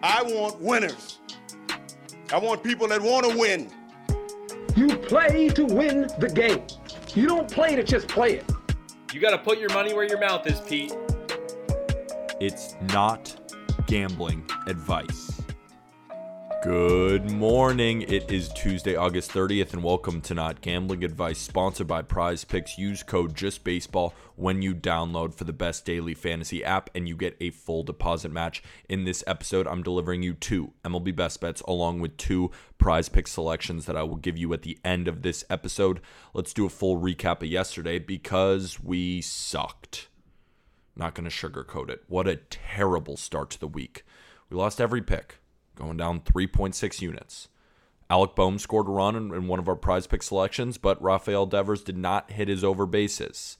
I want winners. I want people that want to win. You play to win the game. You don't play to just play it. You got to put your money where your mouth is, Pete. It's not gambling advice. Good morning. It is Tuesday, August 30th, and welcome to Not Gambling Advice, sponsored by PrizePicks. Use code JustBaseball when you download for the best daily fantasy app, and you get a full deposit match. In this episode, I'm delivering you 2 MLB best bets along with 2 PrizePicks selections that I will give you at the end of this episode. Let's do a full recap of yesterday because we sucked. Not going to sugarcoat it. What a terrible start to the week. We lost every pick, going down 3.6 units. Alec Bohm scored a run in one of our PrizePicks selections, but Rafael Devers did not hit his over bases.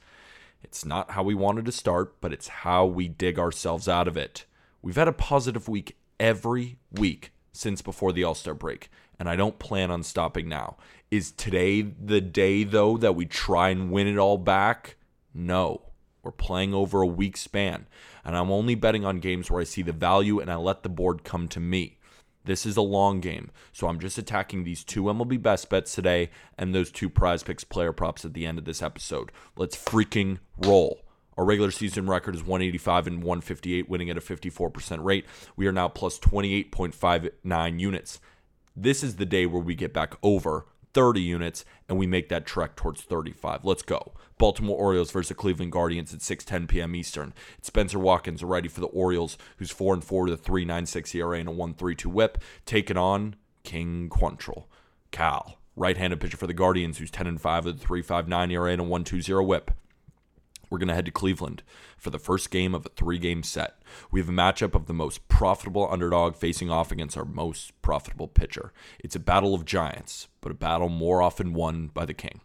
It's not how we wanted to start, but it's how we dig ourselves out of it. We've had a positive week every week since before the All-Star break, and I don't plan on stopping now. Is today the day, though, that we try and win it all back? No. We're playing over a week span, and I'm only betting on games where I see the value and I let the board come to me. This is a long game, so I'm just attacking these 2 MLB best bets today and those 2 PrizePicks player props at the end of this episode. Let's freaking roll. Our regular season record is 185 and 158, winning at a 54% rate. We are now plus 28.59 units. This is the day where we get back over 30 units and we make that trek towards 35. Let's go. Baltimore Orioles versus the Cleveland Guardians at 6:10 p.m. Eastern. It's Spencer Watkins, a righty for the Orioles, who's 4-4 with a 3.96 ERA and a 1.32 WHIP, taking on Cal Quantrill. Cal, right-handed pitcher for the Guardians, who's 10-5 with a 3.59 ERA and a 1.20 WHIP. We're going to head to Cleveland for the first game of a 3-game set. We have a matchup of the most profitable underdog facing off against our most profitable pitcher. It's a battle of giants, but a battle more often won by the king.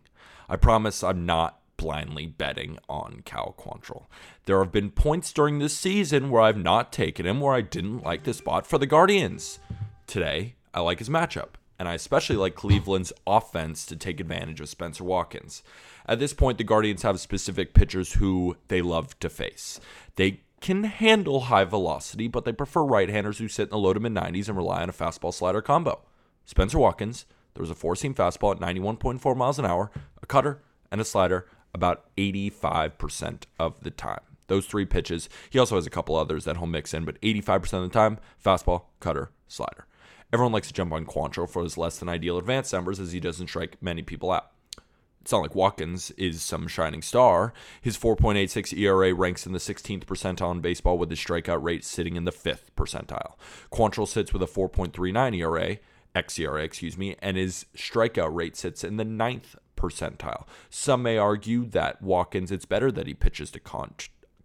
I promise I'm not blindly betting on Cal Quantrill. There have been points during this season where I've not taken him, where I didn't like the spot for the Guardians. Today, I like his matchup, and I especially like Cleveland's offense to take advantage of Spencer Watkins. At this point, the Guardians have specific pitchers who they love to face. They can handle high velocity, but they prefer right-handers who sit in the low to mid-90s and rely on a fastball-slider combo. Spencer Watkins, there was a 4-seam fastball at 91.4 miles an hour, a cutter, and a slider about 85% of the time. Those 3 pitches. He also has a couple others that he'll mix in, but 85% of the time, fastball, cutter, slider. Everyone likes to jump on Quantrill for his less than ideal advanced numbers as he doesn't strike many people out. It's not like Watkins is some shining star. His 4.86 ERA ranks in the 16th percentile in baseball with his strikeout rate sitting in the 5th percentile. Quantrill sits with a 4.39 xERA, and his strikeout rate sits in the 9th percentile. Some may argue that Watkins, it's better that he pitches to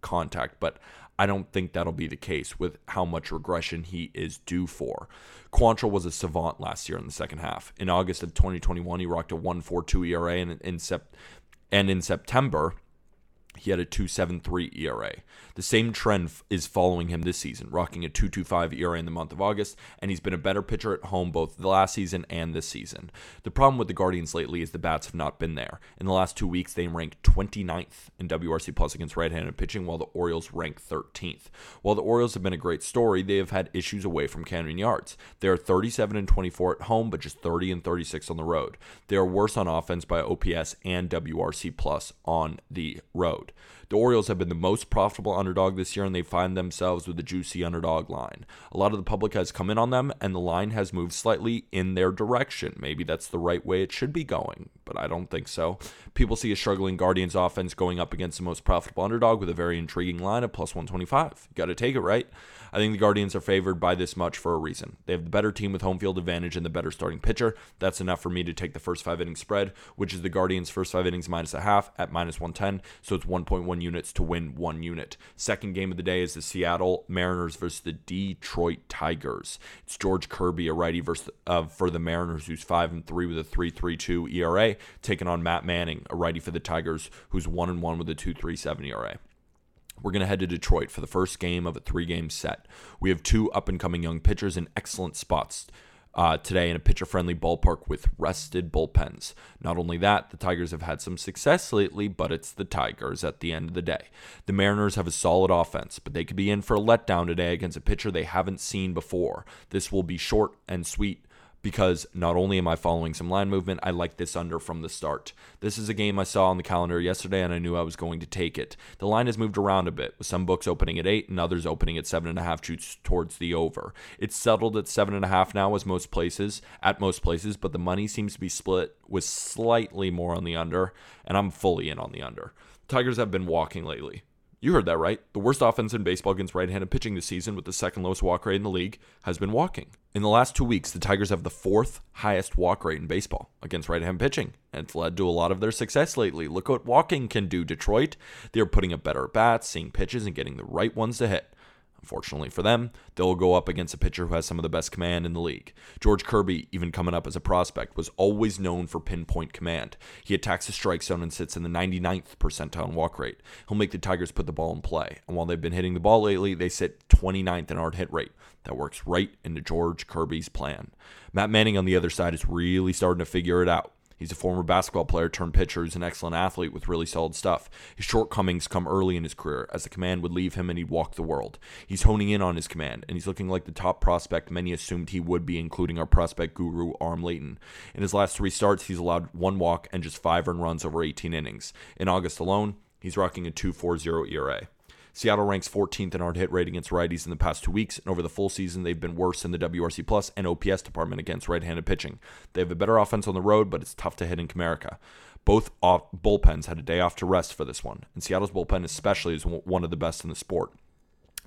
contact, but I don't think that'll be the case with how much regression he is due for. Quantrill was a savant last year in the second half. In August of 2021, he rocked a 1.42 ERA, and in September, he had a 2.73 ERA. The same trend is following him this season, rocking a 2.25 ERA in the month of August, and he's been a better pitcher at home both last season and this season. The problem with the Guardians lately is the bats have not been there. In the last 2 weeks, they ranked 29th in WRC plus against right-handed pitching, while the Orioles ranked 13th. While the Orioles have been a great story, they have had issues away from Camden Yards. They are 37-24 at home, but just 30-36 on the road. They are worse on offense by OPS and WRC plus on the road. The Orioles have been the most profitable underdog this year, and they find themselves with a juicy underdog line. A lot of the public has come in on them, and the line has moved slightly in their direction. Maybe that's the right way it should be going, but I don't think so. People see a struggling Guardians offense going up against the most profitable underdog with a very intriguing line of plus 125. You got to take it, right? I think the Guardians are favored by this much for a reason. They have the better team with home field advantage and the better starting pitcher. That's enough for me to take the first 5-inning spread, which is the Guardians' first 5 innings minus a half at minus 110, so it's 1.1 units to win 1 unit. Second game of the day is the Seattle Mariners versus the Detroit Tigers. It's George Kirby, a righty for the Mariners, who's 5-3 with a 3.32 ERA, taking on Matt Manning, a righty for the Tigers, who's 1-1 with a 2.37 ERA. We're going to head to Detroit for the first game of a 3-game set. We have 2 up-and-coming young pitchers in excellent spots today in a pitcher-friendly ballpark with rested bullpens. Not only that, the Tigers have had some success lately, but it's the Tigers at the end of the day. The Mariners have a solid offense, but they could be in for a letdown today against a pitcher they haven't seen before. This will be short and sweet, because not only am I following some line movement, I like this under from the start. This is a game I saw on the calendar yesterday, and I knew I was going to take it. The line has moved around a bit, with some books opening at 8 and others opening at 7.5 towards the over. It's settled at 7.5 now at most places, but the money seems to be split with slightly more on the under, and I'm fully in on the under. Tigers have been walking lately. You heard that right. The worst offense in baseball against right-handed pitching this season, with the second lowest walk rate in the league, has been walking. In the last 2 weeks, the Tigers have the fourth highest walk rate in baseball against right-handed pitching, and it's led to a lot of their success lately. Look what walking can do, Detroit. They're putting up better bats, seeing pitches, and getting the right ones to hit. Unfortunately for them, they'll go up against a pitcher who has some of the best command in the league. George Kirby, even coming up as a prospect, was always known for pinpoint command. He attacks the strike zone and sits in the 99th percentile in walk rate. He'll make the Tigers put the ball in play. And while they've been hitting the ball lately, they sit 29th in hard hit rate. That works right into George Kirby's plan. Matt Manning on the other side is really starting to figure it out. He's a former basketball player turned pitcher who's an excellent athlete with really solid stuff. His shortcomings come early in his career, as the command would leave him and he'd walk the world. He's honing in on his command, and he's looking like the top prospect many assumed he would be, including our prospect guru, Arm Leighton. In his last 3 starts, he's allowed 1 walk and just 5 earned runs over 18 innings. In August alone, he's rocking a 2.40 ERA. Seattle ranks 14th in hard hit rate against righties in the past 2 weeks, and over the full season, they've been worse in the WRC Plus and OPS department against right-handed pitching. They have a better offense on the road, but it's tough to hit in Comerica. Both bullpens had a day off to rest for this one, and Seattle's bullpen especially is one of the best in the sport.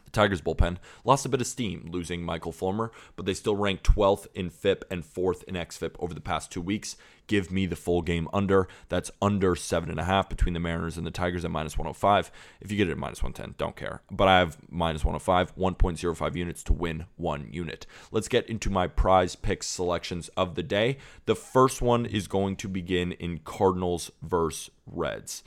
The Tigers' bullpen lost a bit of steam, losing Michael Fulmer, but they still rank 12th in FIP and 4th in XFIP over the past 2 weeks. Give me the full game under. That's under 7.5 between the Mariners and the Tigers at -105. If you get it at -110, don't care. But I have -105, 1.05 units to win 1 unit. Let's get into my prize pick selections of the day. The first one is going to begin in Cardinals versus Reds.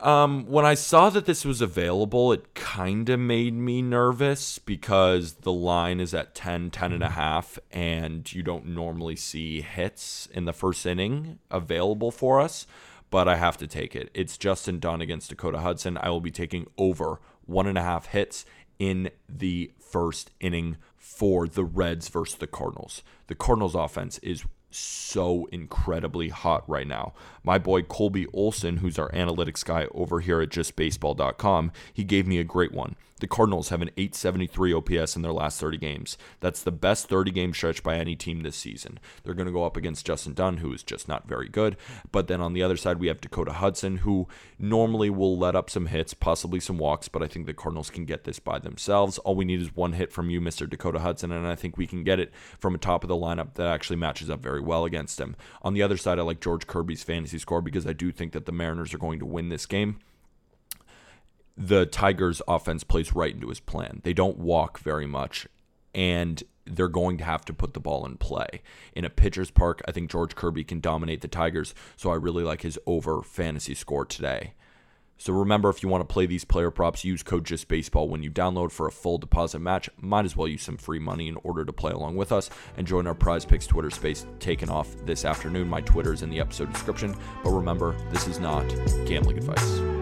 When I saw that this was available, it kind of made me nervous because the line is at 10.5, and you don't normally see hits in the first inning available for us, but I have to take it. It's Justin Dunn against Dakota Hudson. I will be taking over 1.5 hits in the first inning for the Reds versus the Cardinals. The Cardinals offense is so incredibly hot right now. My boy Colby Olson, who's our analytics guy over here at JustBaseball.com, he gave me a great one. The Cardinals have an 873 OPS in their last 30 games. That's the best 30-game stretch by any team this season. They're going to go up against Justin Dunn, who is just not very good. But then on the other side, we have Dakota Hudson, who normally will let up some hits, possibly some walks, but I think the Cardinals can get this by themselves. All we need is 1 hit from you, Mr. Dakota Hudson, and I think we can get it from a top of the lineup that actually matches up very well against him. On the other side, I like George Kirby's fantasy score because I do think that the Mariners are going to win this game. The Tigers' offense plays right into his plan. They don't walk very much, and they're going to have to put the ball in play. In a pitcher's park, I think George Kirby can dominate the Tigers, so I really like his over fantasy score today. So remember, if you want to play these player props, use code JustBaseball when you download for a full deposit match. Might as well use some free money in order to play along with us and join our PrizePicks Twitter space taken off this afternoon. My Twitter is in the episode description, but remember, this is not gambling advice.